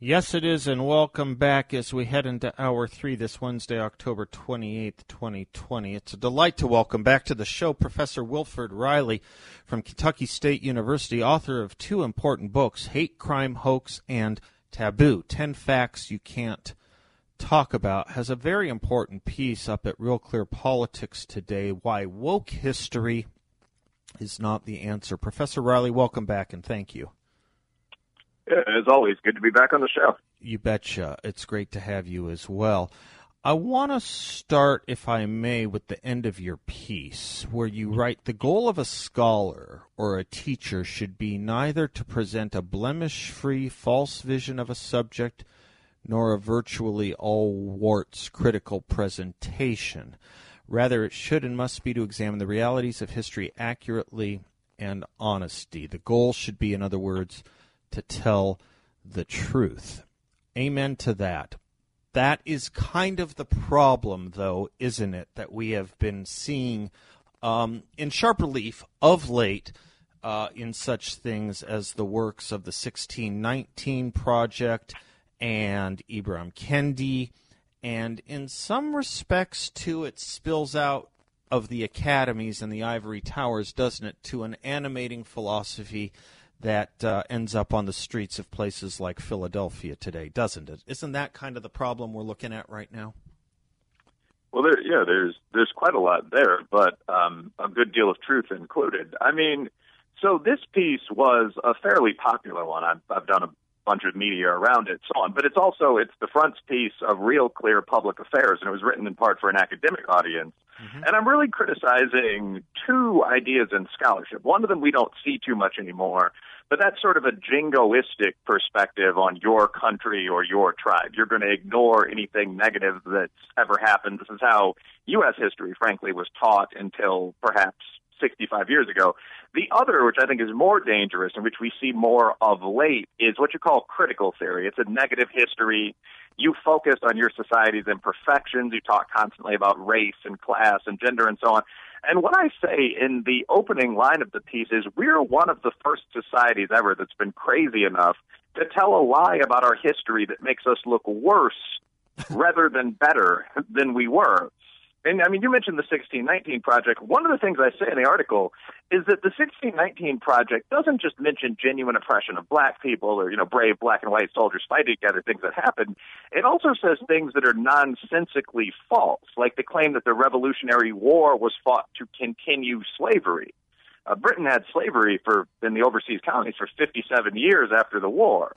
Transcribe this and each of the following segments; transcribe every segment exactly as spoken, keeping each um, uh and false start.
Yes, it is, and welcome back as we head into Hour three this Wednesday, October twenty-eighth, twenty twenty. It's a delight to welcome back to the show Professor Wilfred Reilly from Kentucky State University, author of two important books, Hate Crime Hoax and Taboo, ten Facts You Can't Talk About, has a very important piece up at Real Clear Politics today, Why Woke History is Not the Answer. Professor Reilly, welcome back, and thank you. As always, good to be back on the show. You betcha. It's great to have you as well. I want to start, if I may, with the end of your piece, where you write, the goal of a scholar or a teacher should be neither to present a blemish-free false vision of a subject nor a virtually all warts critical presentation. Rather, it should and must be to examine the realities of history accurately and honestly. The goal should be, in other words, to tell the truth. Amen to that. That is kind of the problem, though, isn't it, that we have been seeing um, in sharp relief of late uh, in such things as the works of the sixteen nineteen Project and Ibram Kendi, and in some respects, too, it spills out of the academies and the ivory towers, doesn't it, to an animating philosophy that uh, ends up on the streets of places like Philadelphia today, doesn't it? Isn't that kind of the problem we're looking at right now? Well, there, yeah, there's there's quite a lot there, but um, a good deal of truth included. I mean, so this piece was a fairly popular one. I've, I've done a bunch of media around it, so on. But it's also, it's the front piece of Real Clear Public Affairs, and it was written in part for an academic audience. Mm-hmm. And I'm really criticizing two ideas in scholarship. One of them we don't see too much anymore, but that's sort of a jingoistic perspective on your country or your tribe. You're going to ignore anything negative that's ever happened. This is how U S history, frankly, was taught until perhaps sixty-five years ago. The other, which I think is more dangerous and which we see more of late, is what you call critical theory. It's a negative history. You focus on your society's imperfections. You talk constantly about race and class and gender and so on. And what I say in the opening line of the piece is we're one of the first societies ever that's been crazy enough to tell a lie about our history that makes us look worse rather than better than we were. And, I mean, you mentioned the sixteen nineteen Project. One of the things I say in the article is that the sixteen nineteen Project doesn't just mention genuine oppression of black people or, you know, brave black and white soldiers fighting together, things that happened. It also says things that are nonsensically false, like the claim that the Revolutionary War was fought to continue slavery. Uh, Britain had slavery for in the overseas colonies for fifty-seven years after the war.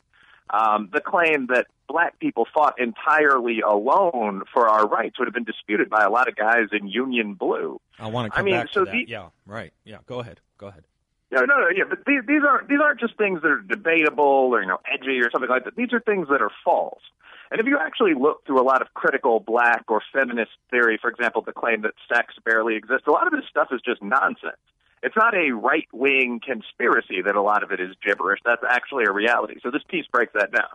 Um, the claim that black people fought entirely alone for our rights would have been disputed by a lot of guys in Union Blue. I want to come I mean, back so to that. The, yeah, right. Yeah, go ahead. Go ahead. No, no, no. Yeah, but these, these aren't these aren't just things that are debatable or you know edgy or something like that. These are things that are false. And if you actually look through a lot of critical black or feminist theory, for example, the claim that sex barely exists, a lot of this stuff is just nonsense. It's not a right-wing conspiracy that a lot of it is gibberish. That's actually a reality. So this piece breaks that down.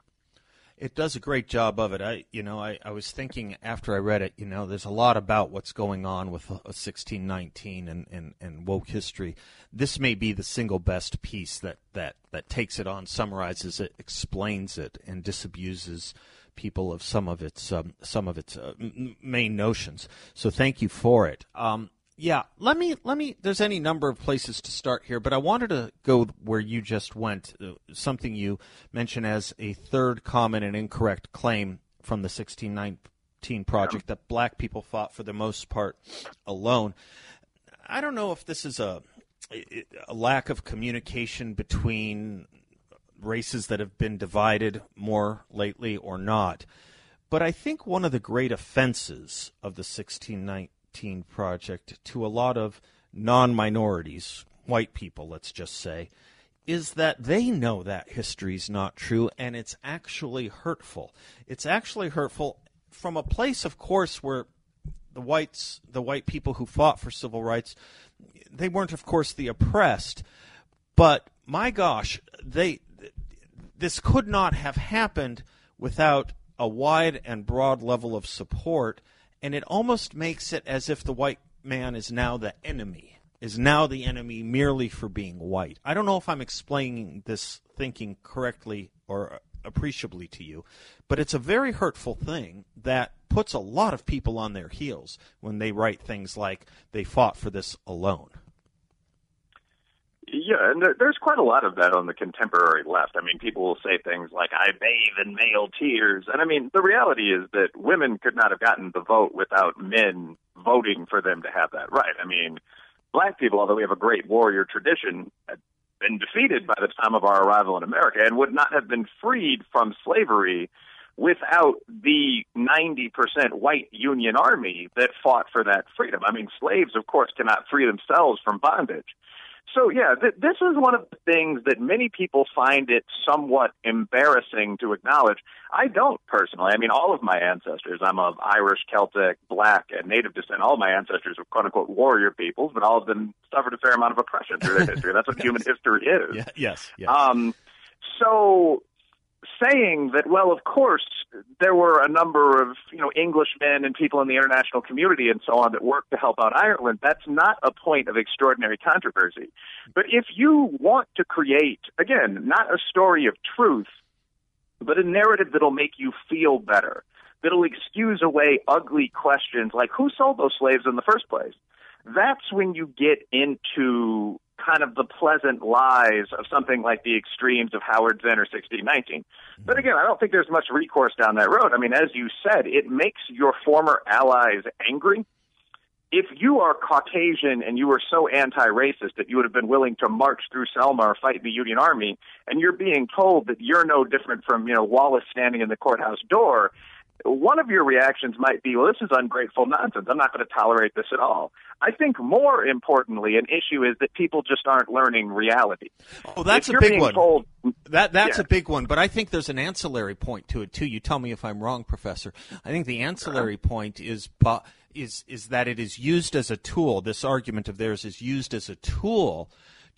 It does a great job of it. I, you know, I, I was thinking after I read it, you know, there's a lot about what's going on with sixteen nineteen and, and, and woke history. This may be the single best piece that, that, that takes it on, summarizes it, explains it, and disabuses people of some of its um, some of its uh, main notions. So thank you for it. Um, Yeah, let me, let me, there's any number of places to start here, but I wanted to go where you just went, something you mentioned as a third common and incorrect claim from the sixteen nineteen Project, that black people fought for the most part alone. I don't know if this is a, a lack of communication between races that have been divided more lately or not, but I think one of the great offenses of the sixteen nineteen Project to a lot of non-minorities, white people, let's just say, is that they know that history's not true, and it's actually hurtful. It's actually hurtful from a place, of course, where the whites, the white people who fought for civil rights, they weren't, of course, the oppressed. But my gosh, they this could not have happened without a wide and broad level of support, and it almost makes it as if the white man is now the enemy, is now the enemy merely for being white. I don't know if I'm explaining this thinking correctly or appreciably to you, but it's a very hurtful thing that puts a lot of people on their heels when they write things like they fought for this alone. Yeah, and there's quite a lot of that on the contemporary left. I mean, people will say things like, I bathe in male tears. And I mean, the reality is that women could not have gotten the vote without men voting for them to have that right. I mean, black people, although we have a great warrior tradition, had been defeated by the time of our arrival in America and would not have been freed from slavery without the ninety percent white Union Army that fought for that freedom. I mean, slaves, of course, cannot free themselves from bondage. So, yeah, th- this is one of the things that many people find it somewhat embarrassing to acknowledge. I don't personally. I mean, all of my ancestors, I'm of Irish, Celtic, Black, and Native descent. All my ancestors were quote-unquote warrior peoples, but all of them suffered a fair amount of oppression through their history. That's what yes. human history is. Yeah, yes, yes. Um, so... saying that, well, of course, there were a number of, you know, Englishmen and people in the international community and so on that worked to help out Ireland, that's not a point of extraordinary controversy. But if you want to create, again, not a story of truth, but a narrative that'll make you feel better, that'll excuse away ugly questions like who sold those slaves in the first place, that's when you get into kind of the pleasant lies of something like the extremes of Howard Zinn or sixteen nineteen. But again, I don't think there's much recourse down that road. I mean, as you said, it makes your former allies angry. If you are Caucasian and you were so anti-racist that you would have been willing to march through Selma or fight the Union Army, and you're being told that you're no different from, you know, Wallace standing in the courthouse door, one of your reactions might be, well, this is ungrateful nonsense. I'm not going to tolerate this at all. I think more importantly, an issue is that people just aren't learning reality. Oh, that's a big one. Told, that That's yeah. a big one, but I think there's an ancillary point to it, too. You tell me if I'm wrong, Professor. I think the ancillary uh-huh. point is, is, is that it is used as a tool. This argument of theirs is used as a tool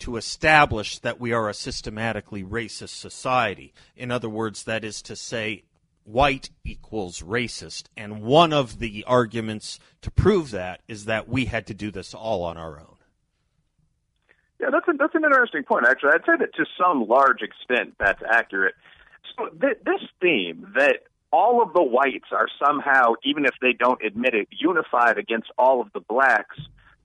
to establish that we are a systematically racist society. In other words, that is to say, white equals racist, and one of the arguments to prove that is that we had to do this all on our own. Yeah, that's, a, that's an interesting point, actually. I'd say that to some large extent that's accurate. So th- this theme that all of the whites are somehow, even if they don't admit it, unified against all of the blacks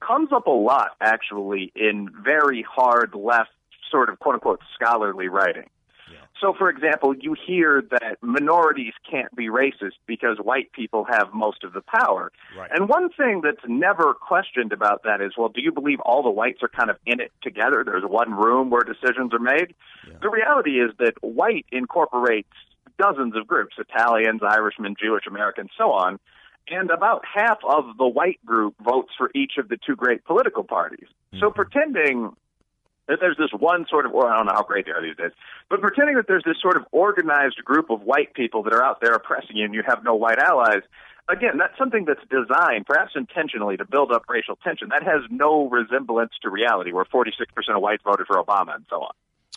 comes up a lot, actually, in very hard left sort of quote-unquote scholarly writing. So, for example, you hear that minorities can't be racist because white people have most of the power. Right. And one thing that's never questioned about that is, well, do you believe all the whites are kind of in it together? There's one room where decisions are made. Yeah. The reality is that white incorporates dozens of groups, Italians, Irishmen, Jewish Americans, so on. And about half of the white group votes for each of the two great political parties. Mm-hmm. So pretending there's this one sort of, or I don't know how great they are these days, but pretending that there's this sort of organized group of white people that are out there oppressing you and you have no white allies, again, that's something that's designed, perhaps intentionally, to build up racial tension. That has no resemblance to reality, where forty-six percent of whites voted for Obama and so on.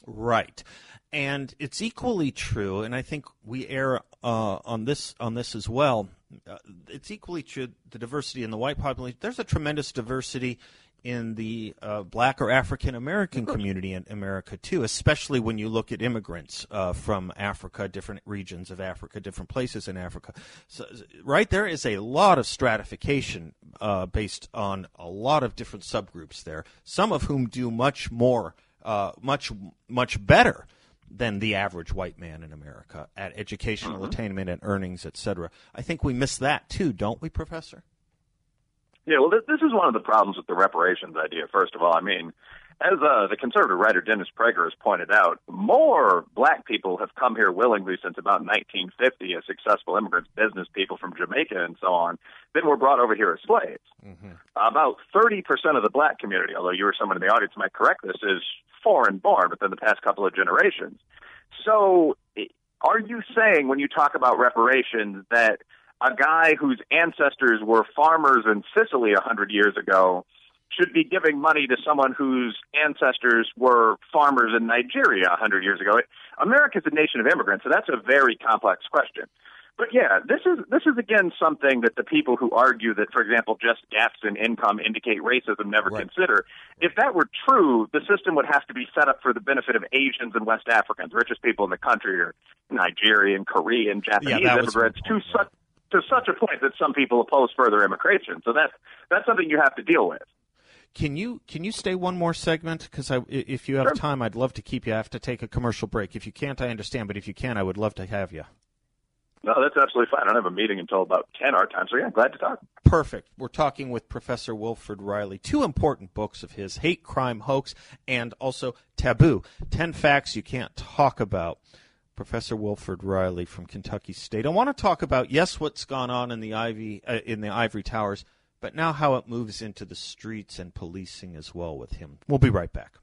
Right. And it's equally true, and I think we err uh, on this on this as well, uh, it's equally true, the diversity in the white population. There's a tremendous diversity in the uh, black or African-American community in America, too, especially when you look at immigrants uh, from Africa, different regions of Africa, different places in Africa. So, right, there is a lot of stratification uh, based on a lot of different subgroups there, some of whom do much more, uh, much, much better than the average white man in America at educational mm-hmm. attainment and earnings, et cetera. I think we miss that, too, don't we, Professor? Yeah, well, this is one of the problems with the reparations idea, first of all. I mean, As uh, the conservative writer Dennis Prager has pointed out, more black people have come here willingly since about nineteen fifty as successful immigrants, business people from Jamaica and so on, than were brought over here as slaves. Mm-hmm. About thirty percent of the black community, although you or someone in the audience might correct this, is foreign-born within the past couple of generations. So are you saying when you talk about reparations that a guy whose ancestors were farmers in Sicily one hundred years ago should be giving money to someone whose ancestors were farmers in Nigeria one hundred years ago? America's a nation of immigrants, so that's a very complex question. But yeah, this is this is again something that the people who argue that, for example, just gaps in income indicate racism never right. consider. If that were true, the system would have to be set up for the benefit of Asians and West Africans. The richest people in the country are Nigerian, Korean, Japanese yeah, immigrants, to such to such a point that some people oppose further immigration. So that's that's something you have to deal with. Can you can you stay one more segment? Because if you have sure. time, I'd love to keep you. I have to take a commercial break. If you can't, I understand. But if you can, I would love to have you. No, that's absolutely fine. I don't have a meeting until about ten our time. So, yeah, glad to talk. Perfect. We're talking with Professor Wilfred Reilly. Two important books of his, Hate Crime Hoax and also Taboo, ten Facts You Can't Talk About. Professor Wilfred Reilly from Kentucky State. I want to talk about, yes, what's gone on in the Ivy uh, in the ivory towers, but now how it moves into the streets and policing as well with him. We'll be right back.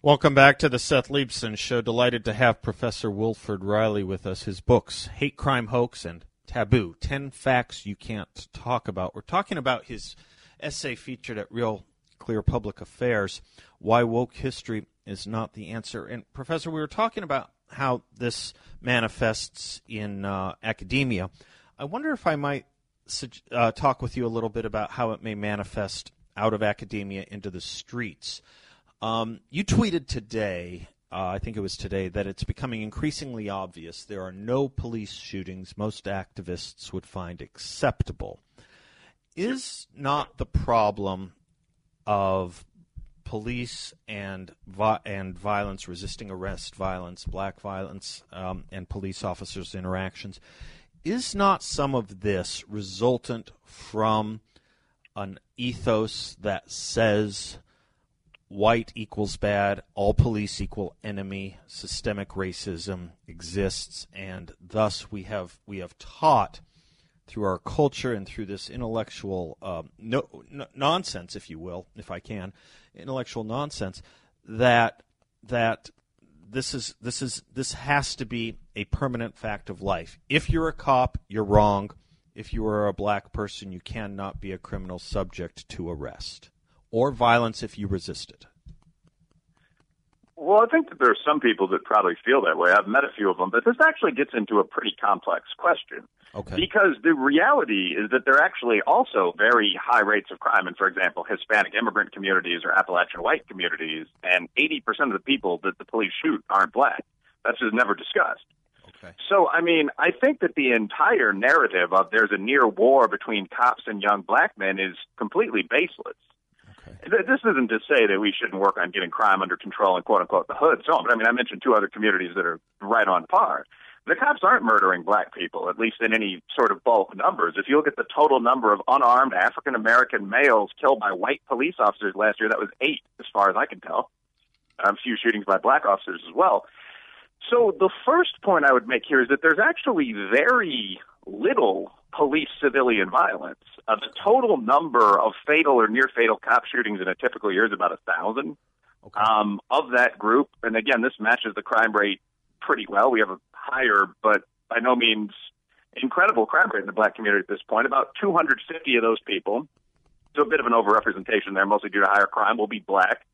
Welcome back to the Seth Leibson Show. Delighted to have Professor Wilfred Reilly with us. His books, Hate Crime Hoax and Taboo, ten Facts You Can't Talk About. We're talking about his essay featured at Real Clear Public Affairs, Why Woke History Is Not the Answer. And, Professor, we were talking about how this manifests in uh, academia. I wonder if I might uh, talk with you a little bit about how it may manifest out of academia into the streets. Um, you tweeted today, uh, I think it was today, that it's becoming increasingly obvious there are no police shootings most activists would find acceptable. Is not the problem of police and vi- and violence, resisting arrest, violence, black violence, um, and police officers' interactions, is not some of this resultant from an ethos that says white equals bad, all police equal enemy, systemic racism exists, and thus we have we have taught through our culture and through this intellectual um, no, no, nonsense, if you will, if I can, intellectual nonsense, that that this is this is this has to be a permanent fact of life. If you're a cop, you're wrong. If you are a black person, you cannot be a criminal subject to arrest or violence if you resist it? Well, I think that there are some people that probably feel that way. I've met a few of them, but this actually gets into a pretty complex question. Okay. Because the reality is that there are actually also very high rates of crime in, for example, Hispanic immigrant communities or Appalachian white communities, and eighty percent of the people that the police shoot aren't black. That's just never discussed. Okay. So, I mean, I think that the entire narrative of there's a near war between cops and young black men is completely baseless. This isn't to say that we shouldn't work on getting crime under control and, quote-unquote, the hood zone. But, I mean, I mentioned two other communities that are right on par. The cops aren't murdering black people, at least in any sort of bulk numbers. If you look at the total number of unarmed African-American males killed by white police officers last year, that was eight, as far as I can tell. A um, few shootings by black officers as well. So the first point I would make here is that there's actually very little police civilian violence. Uh, the total number of fatal or near-fatal cop shootings in a typical year is about one thousand. Okay. Um, of that group, and again, this matches the crime rate pretty well. We have a higher, but by no means incredible crime rate in the black community at this point. About two hundred fifty of those people, so a bit of an overrepresentation there, mostly due to higher crime, will be black.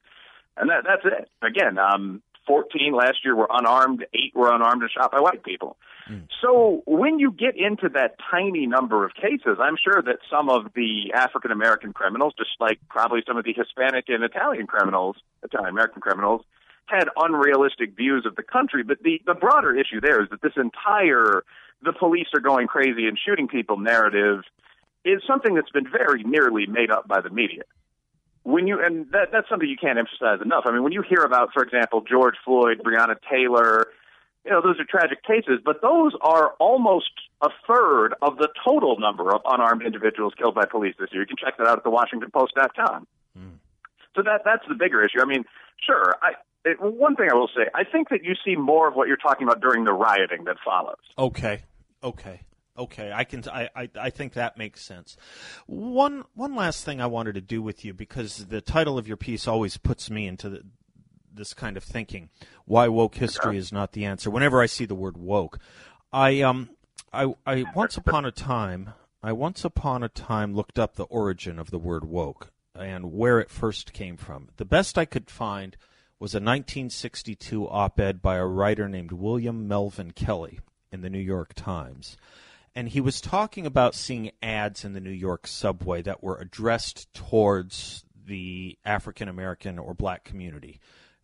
And that, that's it. Again, um, fourteen last year were unarmed, eight were unarmed and shot by white people. Mm. So when you get into that tiny number of cases, I'm sure that some of the African-American criminals, just like probably some of the Hispanic and Italian criminals, Italian-American criminals, had unrealistic views of the country. But the, the broader issue there is that this entire the police are going crazy and shooting people narrative is something that's been very nearly made up by the media. When you and that, that's something you can't emphasize enough. I mean, when you hear about, for example, George Floyd, Breonna Taylor, you know, those are tragic cases, but those are almost a third of the total number of unarmed individuals killed by police this year. You can check that out at the Washington Post dot com. Mm. So that that's the bigger issue. I mean, sure, I, it, one thing I will say, I think that you see more of what you're talking about during the rioting that follows. Okay, okay. Okay, I can. I, I, I think that makes sense. One one last thing I wanted to do with you, because the title of your piece always puts me into the, this kind of thinking: why woke history is not the answer. Whenever I see the word woke, I um I I once upon a time I once upon a time looked up the origin of the word woke and where it first came from. The best I could find was a nineteen sixty-two op-ed by a writer named William Melvin Kelly in the New York Times. And he was talking about seeing ads in the New York subway that were addressed towards the African-American or black community,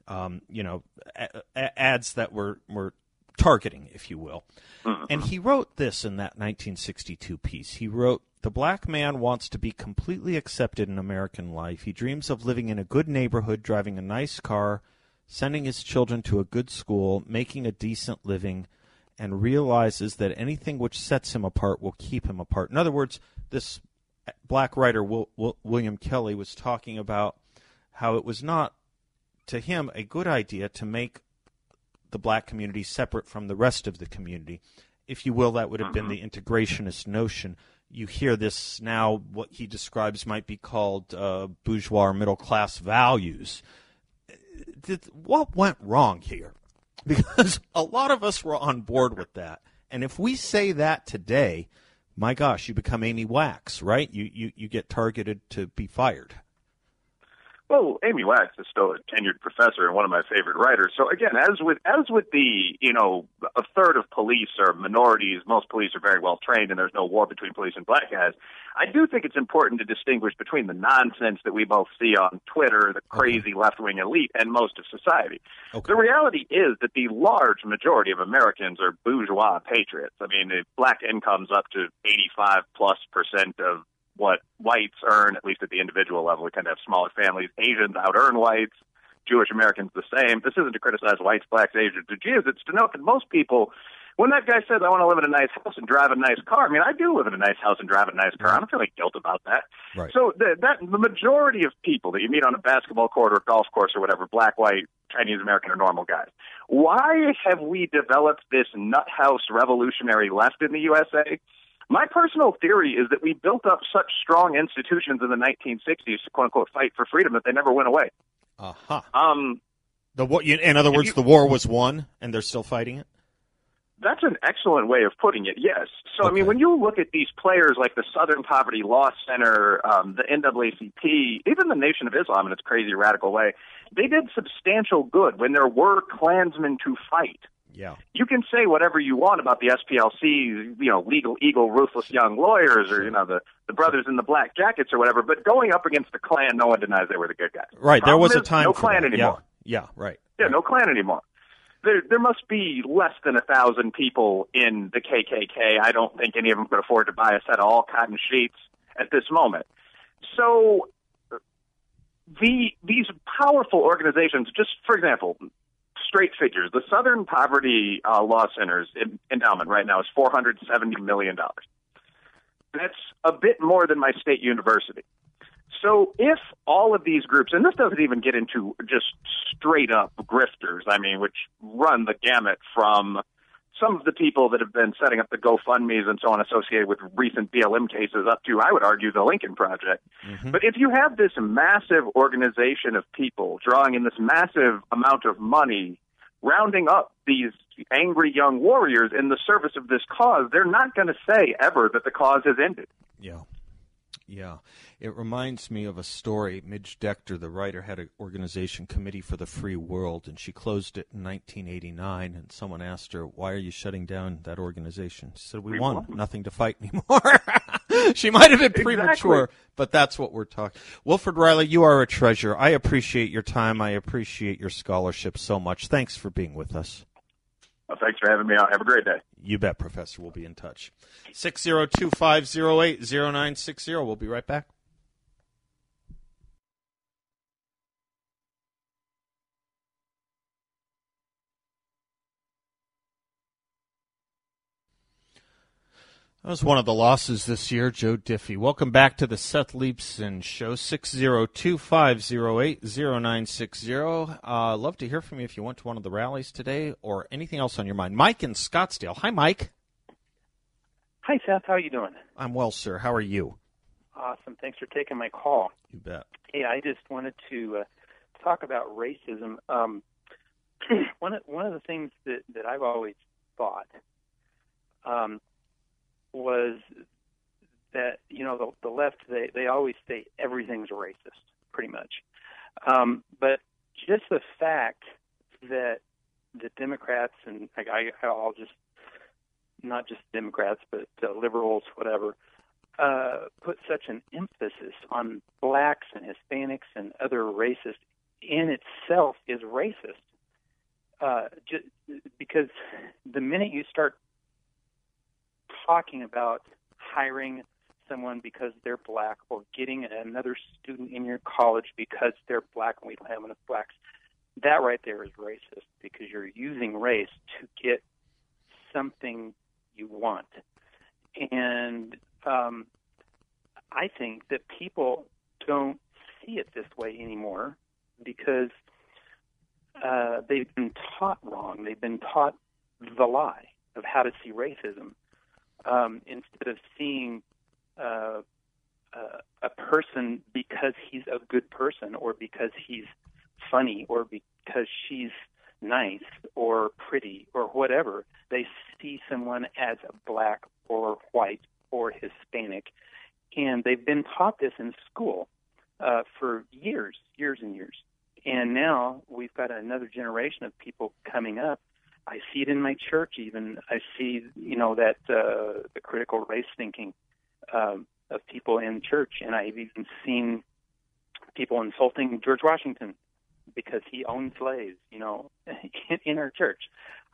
um, you know, a- a- ads that were, were targeting, if you will. Uh-huh. And he wrote this in that nineteen sixty-two piece. He wrote, "The black man wants to be completely accepted in American life. He dreams of living in a good neighborhood, driving a nice car, sending his children to a good school, making a decent living, and realizes that anything which sets him apart will keep him apart." In other words, this black writer, Will, Will, William Kelly, was talking about how it was not, to him, a good idea to make the black community separate from the rest of the community. If you will, that would have been the integrationist notion. You hear this now, what he describes might be called uh, bourgeois or middle-class values. What went wrong here? Because a lot of us were on board with that. And if we say that today, my gosh, you become Amy Wax, right? You you, you get targeted to be fired. Well, Amy Wax is still a tenured professor and one of my favorite writers. So, again, as with as with the, you know, a third of police are minorities, most police are very well trained, and there's no war between police and black guys, I do think it's important to distinguish between the nonsense that we both see on Twitter, the crazy okay. left-wing elite, and most of society. Okay. The reality is that the large majority of Americans are bourgeois patriots. I mean, the black income's up to eighty-five plus percent of what whites earn, at least at the individual level. We tend to have smaller families. Asians out-earn whites. Jewish Americans the same. This isn't to criticize whites, blacks, Asians, or Jews. It's to note that most people, when that guy says, I want to live in a nice house and drive a nice car, I mean, I do live in a nice house and drive a nice car. I don't feel like guilt about that. Right. So the, that, the majority of people that you meet on a basketball court or golf course or whatever, black, white, Chinese American, or normal guys, why have we developed this nut house revolutionary left in the U S A? My personal theory is that we built up such strong institutions in the nineteen sixties to, quote-unquote, fight for freedom that they never went away. Uh-huh. Um, the, in other words, you, the war was won, and they're still fighting it? That's an excellent way of putting it, yes. So, okay. I mean, when you look at these players like the Southern Poverty Law Center, um, the N double A C P, even the Nation of Islam in its crazy radical way, they did substantial good when there were Klansmen to fight. Yeah. You can say whatever you want about the S P L C, you know, Legal Eagle, Ruthless Young Lawyers, or, you know, the, the brothers in the black jackets or whatever, but going up against the Klan, no one denies they were the good guys. Right, there was a time no Klan anymore. Yeah, yeah, right. Yeah, right. No Klan anymore. There there must be less than a thousand people in the K K K. I don't think any of them could afford to buy a set of all cotton sheets at this moment. So the these powerful organizations, just for example, straight figures. The Southern Poverty uh, Law Center's endowment right now is four hundred seventy million dollars. That's a bit more than my state university. So if all of these groups, and this doesn't even get into just straight-up grifters, I mean, which run the gamut from some of the people that have been setting up the GoFundMes and so on associated with recent B L M cases up to, I would argue, the Lincoln Project. Mm-hmm. But if you have this massive organization of people drawing in this massive amount of money, rounding up these angry young warriors in the service of this cause, they're not going to say ever that the cause has ended. Yeah. Yeah. It reminds me of a story. Midge Dechter, the writer, had an organization, Committee for the Free World, and she closed it in nineteen eighty-nine, and someone asked her, why are you shutting down that organization? She said, we, we won. won. Nothing to fight anymore. She might have been premature, exactly. But that's what we're talking. Wilfred Reilly, you are a treasure. I appreciate your time. I appreciate your scholarship so much. Thanks for being with us. Well, thanks for having me out. Have a great day. You bet, Professor. We'll be in touch. six oh two, five oh eight, oh nine six oh. We'll be right back. That was one of the losses this year, Joe Diffie. Welcome back to the Seth Leibson Show, six oh two, five oh eight, oh nine six oh. Uh, love to hear from you if you went to one of the rallies today or anything else on your mind. Mike in Scottsdale. Hi, Mike. Hi, Seth. How are you doing? I'm well, sir. How are you? Awesome. Thanks for taking my call. You bet. Hey, I just wanted to uh, talk about racism. Um, one, of, one of the things that, that I've always thought um, was that, you know, the, the left, they, they always say everything's racist, pretty much. Um, but just the fact that the Democrats, and like, I, I'll just, not just Democrats, but uh, liberals, whatever, uh, put such an emphasis on blacks and Hispanics and other racists in itself is racist. Uh, just because the minute you start talking about hiring someone because they're black or getting another student in your college because they're black and we don't have enough blacks, that right there is racist because you're using race to get something you want. And um, I think that people don't see it this way anymore because uh, they've been taught wrong. They've been taught the lie of how to see racism. Um, instead of seeing uh, uh, a person because he's a good person or because he's funny or because she's nice or pretty or whatever, they see someone as black or white or Hispanic. And they've been taught this in school uh, for years, years and years. And now we've got another generation of people coming up. I see it in my church even. I see, you know, that uh, the critical race thinking um, of people in church. And I've even seen people insulting George Washington because he owned slaves, you know, in our church.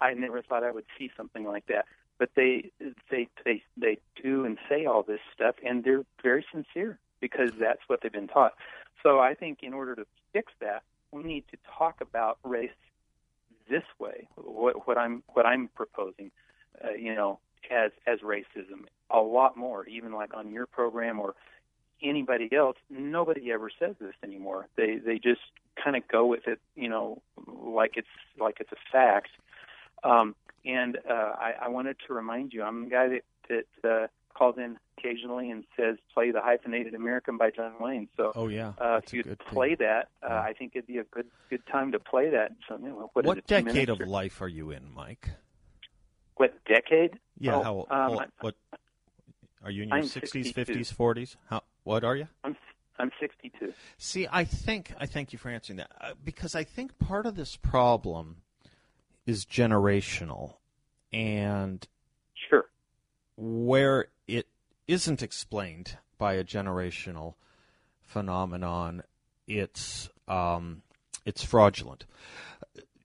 I never thought I would see something like that. But they, they, they, they do and say all this stuff, and they're very sincere because that's what they've been taught. So I think in order to fix that, we need to talk about race this way. What, what I'm, what I'm proposing, uh, you know, as as racism, a lot more. Even like on your program or anybody else, nobody ever says this anymore. They they just kind of go with it, you know, like it's like it's a fact. Um, and uh, I, I wanted to remind you, I'm the guy that that uh, calls in occasionally and says, "Play the Hyphenated American" by John Wayne. So, oh yeah, uh, if you play thing. that, uh, yeah. I think it'd be a good good time to play that. So, you know, what what it, decade of or? life are you in, Mike? What decade? Yeah, oh, how old? Um, what, what are you in your sixties, fifties, forties? How? What are you? I'm I'm sixty-two. See, I think I thank you for answering that uh, because I think part of this problem is generational, and sure, where it isn't explained by a generational phenomenon, it's um, it's fraudulent.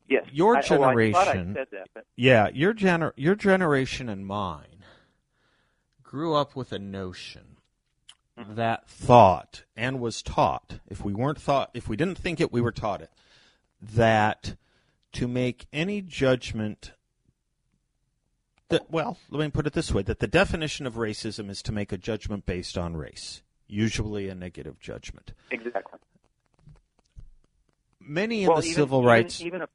Yes, your I, generation. Oh, I thought I said that, but... Yeah, your gener- your generation and mine grew up with a notion. That thought and was taught, if we weren't thought, if we didn't think it, we were taught it, that to make any judgment that, well, let me put it this way, that the definition of racism is to make a judgment based on race, usually a negative judgment. Exactly. Many well, in the even, civil even, rights... Even a-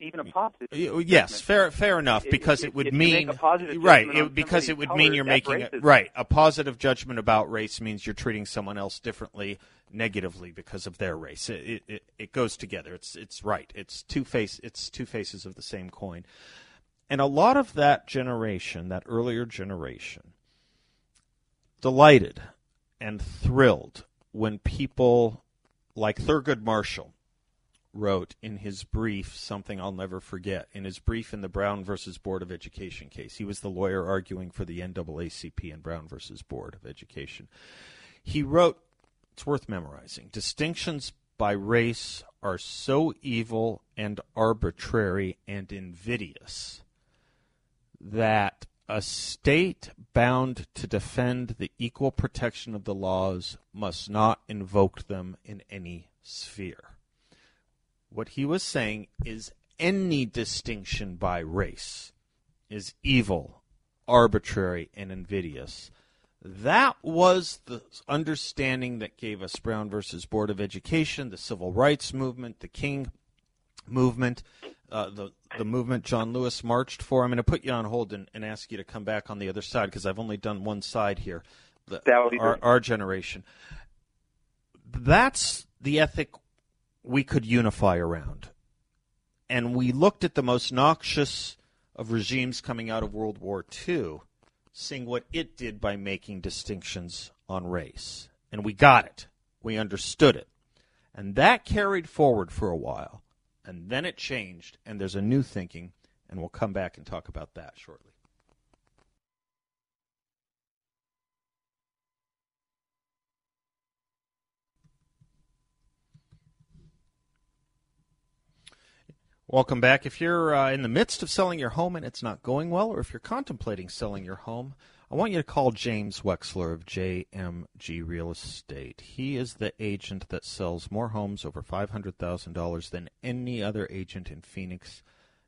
Even a positive. Yes, judgment. fair, fair enough, because if, it would if mean you make a positive right. It, because it would mean you're making a, right a positive judgment about race means you're treating someone else differently, negatively because of their race. It it, it goes together. It's it's right. It's two face. It's two faces of the same coin, and a lot of that generation, that earlier generation, delighted and thrilled when people like Thurgood Marshall wrote in his brief something I'll never forget. In his brief in the Brown versus Board of Education case, he was the lawyer arguing for the N double A C P and Brown versus Board of Education. He wrote, it's worth memorizing, distinctions by race are so evil and arbitrary and invidious that a state bound to defend the equal protection of the laws must not invoke them in any sphere. What he was saying is any distinction by race is evil, arbitrary and invidious. That was the understanding that gave us Brown versus Board of Education, the Civil Rights Movement, the King Movement, uh, the the movement John Lewis marched for. I'm going to put you on hold and, and ask you to come back on the other side because I've only done one side here, the, that would be our, our generation. That's the ethic we could unify around. And we looked at the most noxious of regimes coming out of World War Two, seeing what it did by making distinctions on race. And we got it. We understood it. And that carried forward for a while. And then it changed, and there's a new thinking, and we'll come back and talk about that shortly. Welcome back. If you're uh, in the midst of selling your home and it's not going well, or if you're contemplating selling your home, I want you to call James Wexler of J M G Real Estate. He is the agent that sells more homes over five hundred thousand dollars than any other agent in Phoenix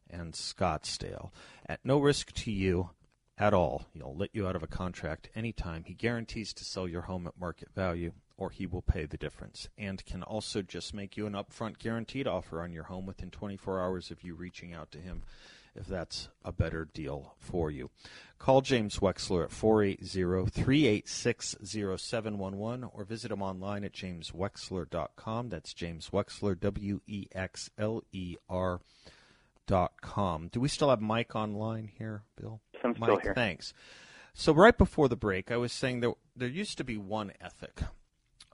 and Scottsdale. At no risk to you at all, he'll let you out of a contract anytime. He guarantees to sell your home at market value, or he will pay the difference, and can also just make you an upfront guaranteed offer on your home within twenty-four hours of you reaching out to him, if that's a better deal for you. Call James Wexler at four eight zero, three eight six, zero seven one one or visit him online at james wexler dot com. That's James Wexler, W E X L E R dot com. Do we still have Mike online here, Bill? I'm Mike, still here. Thanks. So right before the break, I was saying that there used to be one ethic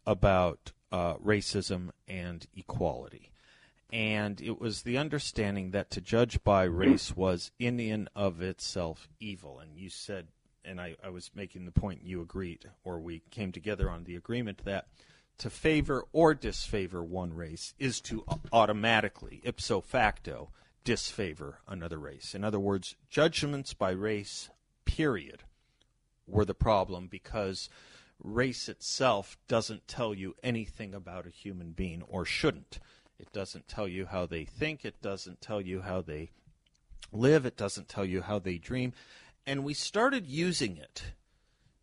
about uh, racism and equality. And it was the understanding that to judge by race was in and of itself evil. And you said, and I, I was making the point, you agreed, or we came together on the agreement that to favor or disfavor one race is to automatically, ipso facto, disfavor another race. In other words, judgments by race, period, were the problem because race itself doesn't tell you anything about a human being, or shouldn't. It doesn't tell you how they think. It doesn't tell you how they live. It doesn't tell you how they dream. And we started using it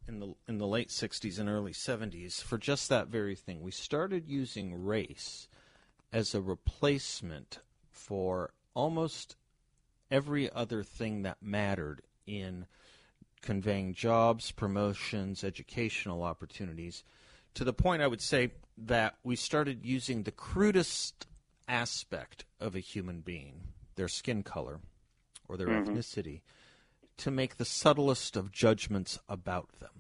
in the in the late sixties and early seventies for just that very thing. We started using race as a replacement for almost every other thing that mattered in conveying jobs, promotions, educational opportunities, to the point I would say that we started using the crudest aspect of a human being, their skin color or their mm-hmm. ethnicity, to make the subtlest of judgments about them.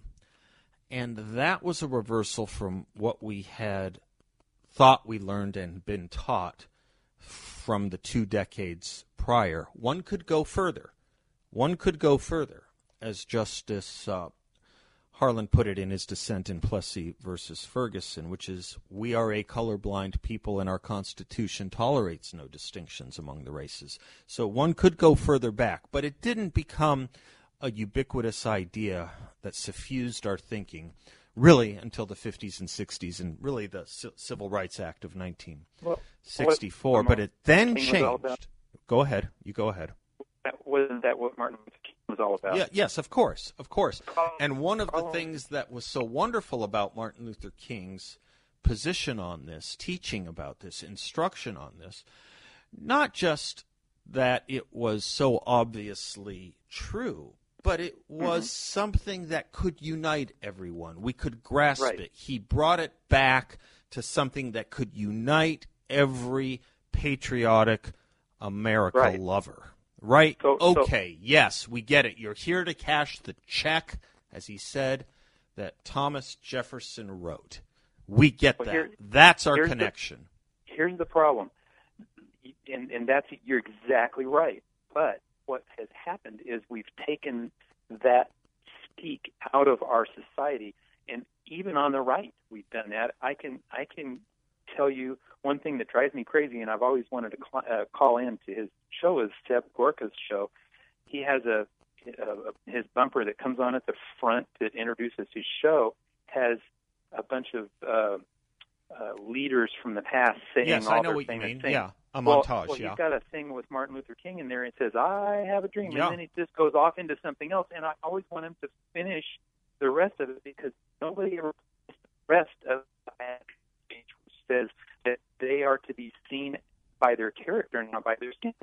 And that was a reversal from what we had thought we learned and been taught from the two decades prior. One could go further. One could go further, as Justice uh, Harlan put it in his dissent in Plessy versus Ferguson, which is, we are a colorblind people and our Constitution tolerates no distinctions among the races. So one could go further back, but it didn't become a ubiquitous idea that suffused our thinking really until the fifties and sixties and really the C- Civil Rights Act of nineteen sixty-four. Well, but it then changed. Go ahead. You go ahead. That wasn't that what Martin Luther King was all about? Yeah, yes, of course, of course. And one of the things that was so wonderful about Martin Luther King's position on this, teaching about this, instruction on this, not just that it was so obviously true, but it was mm-hmm. something that could unite everyone. We could grasp right. it. He brought it back to something that could unite every patriotic America right. lover. Right. So, okay. So. Yes, we get it. You're here to cash the check, as he said, that Thomas Jefferson wrote. We get well, that. Here, that's our here's connection. The, here's the problem, and and that's you're exactly right. But what has happened is we've taken that speak out of our society, and even on the right, we've done that. I can I can tell you one thing that drives me crazy, and I've always wanted to cl- uh, call in to his show, is Seb Gorka's show. He has a, a, a his bumper that comes on at the front that introduces his show has a bunch of uh, uh, leaders from the past saying yes, all I know their what famous you mean. Things. Yeah, a well, montage. Well, yeah. You've got a thing with Martin Luther King in there, and says, "I have a dream," yeah. and then it just goes off into something else. And I always want him to finish the rest of it because nobody ever plays the rest of that speech, which says that they are to be seen by their character, not by their skin.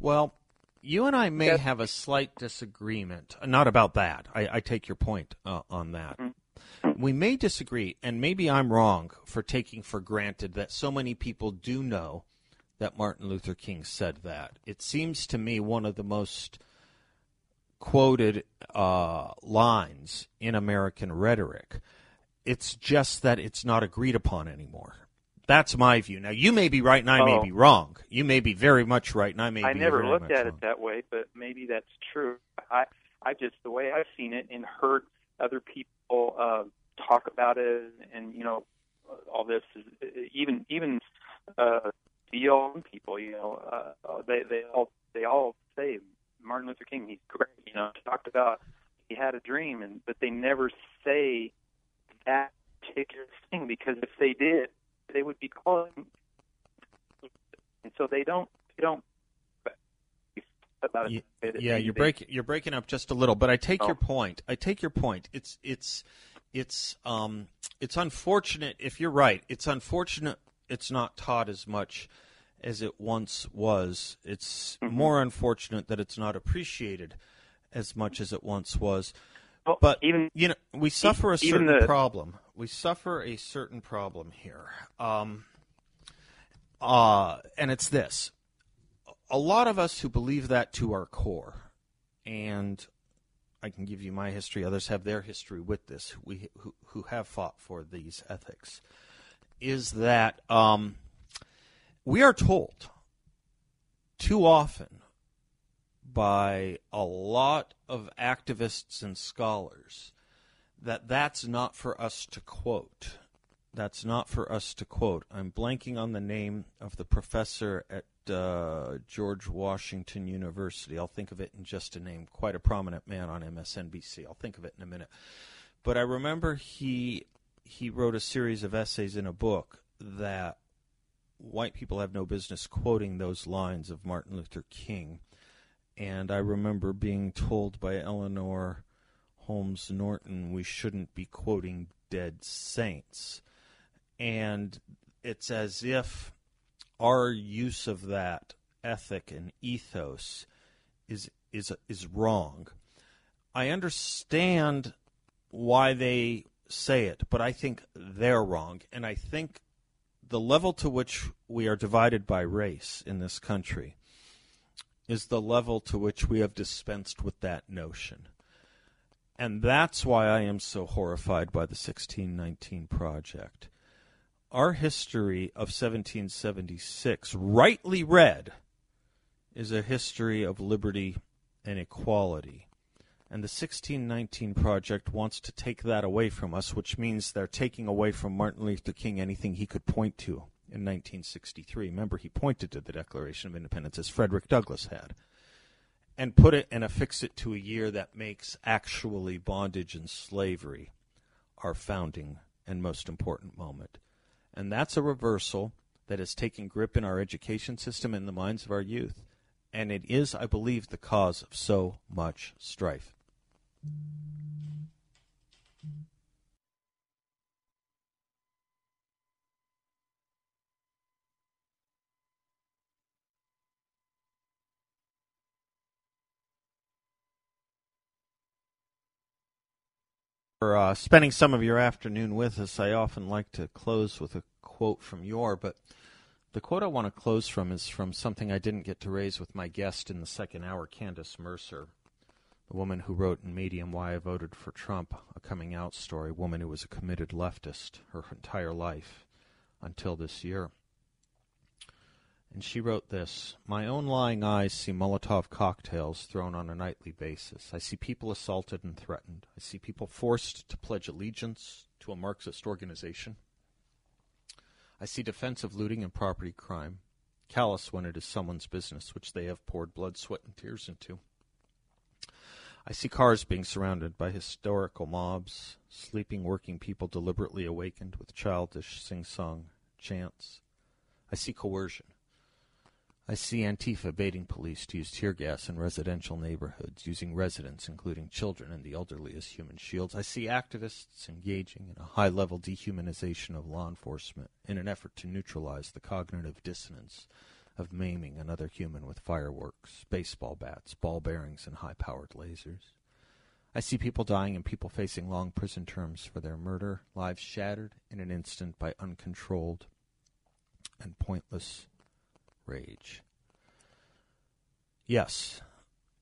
Well, you and I may yes. have a slight disagreement. Not about that. I, I take your point uh, on that. Mm-hmm. We may disagree, and maybe I'm wrong for taking for granted that so many people do know that Martin Luther King said that. It seems to me one of the most quoted uh, lines in American rhetoric. It's just that it's not agreed upon anymore. That's my view. Now, you may be right, and I oh. may be wrong. You may be very much right, and I may I be very much wrong. I never looked at it that way, but maybe that's true. I, I just, the way I've seen it and heard other people uh, talk about it, and, you know, all this, even even uh, the young people, you know, uh, they, they all they all say Martin Luther King, he's great, you know, talked about he had a dream, and but they never say that particular thing, because if they did, they would be calling, and so they don't. They don't. Yeah, yeah you're breaking. You're breaking up just a little, but I take oh. your point. I take your point. It's it's it's um it's unfortunate if you're right. It's unfortunate it's not taught as much as it once was. It's mm-hmm. more unfortunate that it's not appreciated as much as it once was. Well, but even you know, we suffer a certain the, problem. We suffer a certain problem here, um, uh, and it's this: a lot of us who believe that to our core, and I can give you my history. Others have their history with this. We who, who have fought for these ethics is that um, we are told too often by a lot of activists and scholars that that's not for us to quote. That's not for us to quote. I'm blanking on the name of the professor at uh, George Washington University. I'll think of it in just a name. Quite a prominent man on M S N B C. I'll think of it in a minute. But I remember he he wrote a series of essays in a book that white people have no business quoting those lines of Martin Luther King. And I remember being told by Eleanor Holmes Norton, we shouldn't be quoting dead saints. And it's as if our use of that ethic and ethos is is is wrong. I understand why they say it, but I think they're wrong. And I think the level to which we are divided by race in this country is the level to which we have dispensed with that notion. And that's why I am so horrified by the sixteen nineteen Project. Our history of seventeen seventy-six, rightly read, is a history of liberty and equality. And the sixteen nineteen Project wants to take that away from us, which means they're taking away from Martin Luther King anything he could point to. In nineteen sixty-three, remember, he pointed to the Declaration of Independence as Frederick Douglass had, and put it and affix it to a year that makes actually bondage and slavery our founding and most important moment. And that's a reversal that has taken grip in our education system and the minds of our youth. And it is, I believe, the cause of so much strife. For uh, spending some of your afternoon with us, I often like to close with a quote from your, but the quote I want to close from is from something I didn't get to raise with my guest in the second hour, Candace Mercer, the woman who wrote in Medium Why I Voted for Trump, a coming out story, a woman who was a committed leftist her entire life until this year. And she wrote this: "My own lying eyes see Molotov cocktails thrown on a nightly basis. I see people assaulted and threatened. I see people forced to pledge allegiance to a Marxist organization. I see defensive looting and property crime, callous when it is someone's business, which they have poured blood, sweat, and tears into. I see cars being surrounded by historical mobs, sleeping working people deliberately awakened with childish sing-song chants. I see coercion. I see Antifa baiting police to use tear gas in residential neighborhoods, using residents, including children and the elderly, as human shields. I see activists engaging in a high-level dehumanization of law enforcement in an effort to neutralize the cognitive dissonance of maiming another human with fireworks, baseball bats, ball bearings, and high-powered lasers. I see people dying and people facing long prison terms for their murder, lives shattered in an instant by uncontrolled and pointless rage. Yes,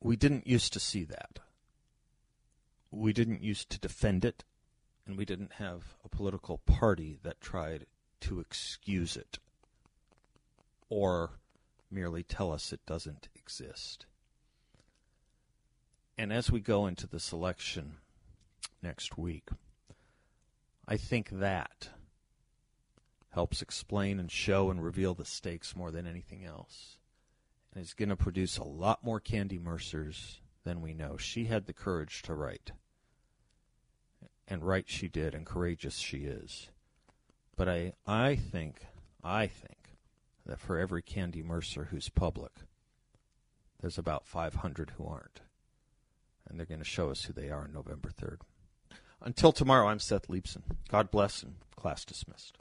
we didn't used to see that. We didn't used to defend it, and we didn't have a political party that tried to excuse it or merely tell us it doesn't exist. And as we go into this election next week, I think that helps explain and show and reveal the stakes more than anything else. And is going to produce a lot more Candy Mercers than we know. She had the courage to write. And right she did, and courageous she is. But I, I think, I think, that for every Candy Mercer who's public, there's about five hundred who aren't. And they're going to show us who they are on November third. Until tomorrow, I'm Seth Leibson. God bless, and class dismissed.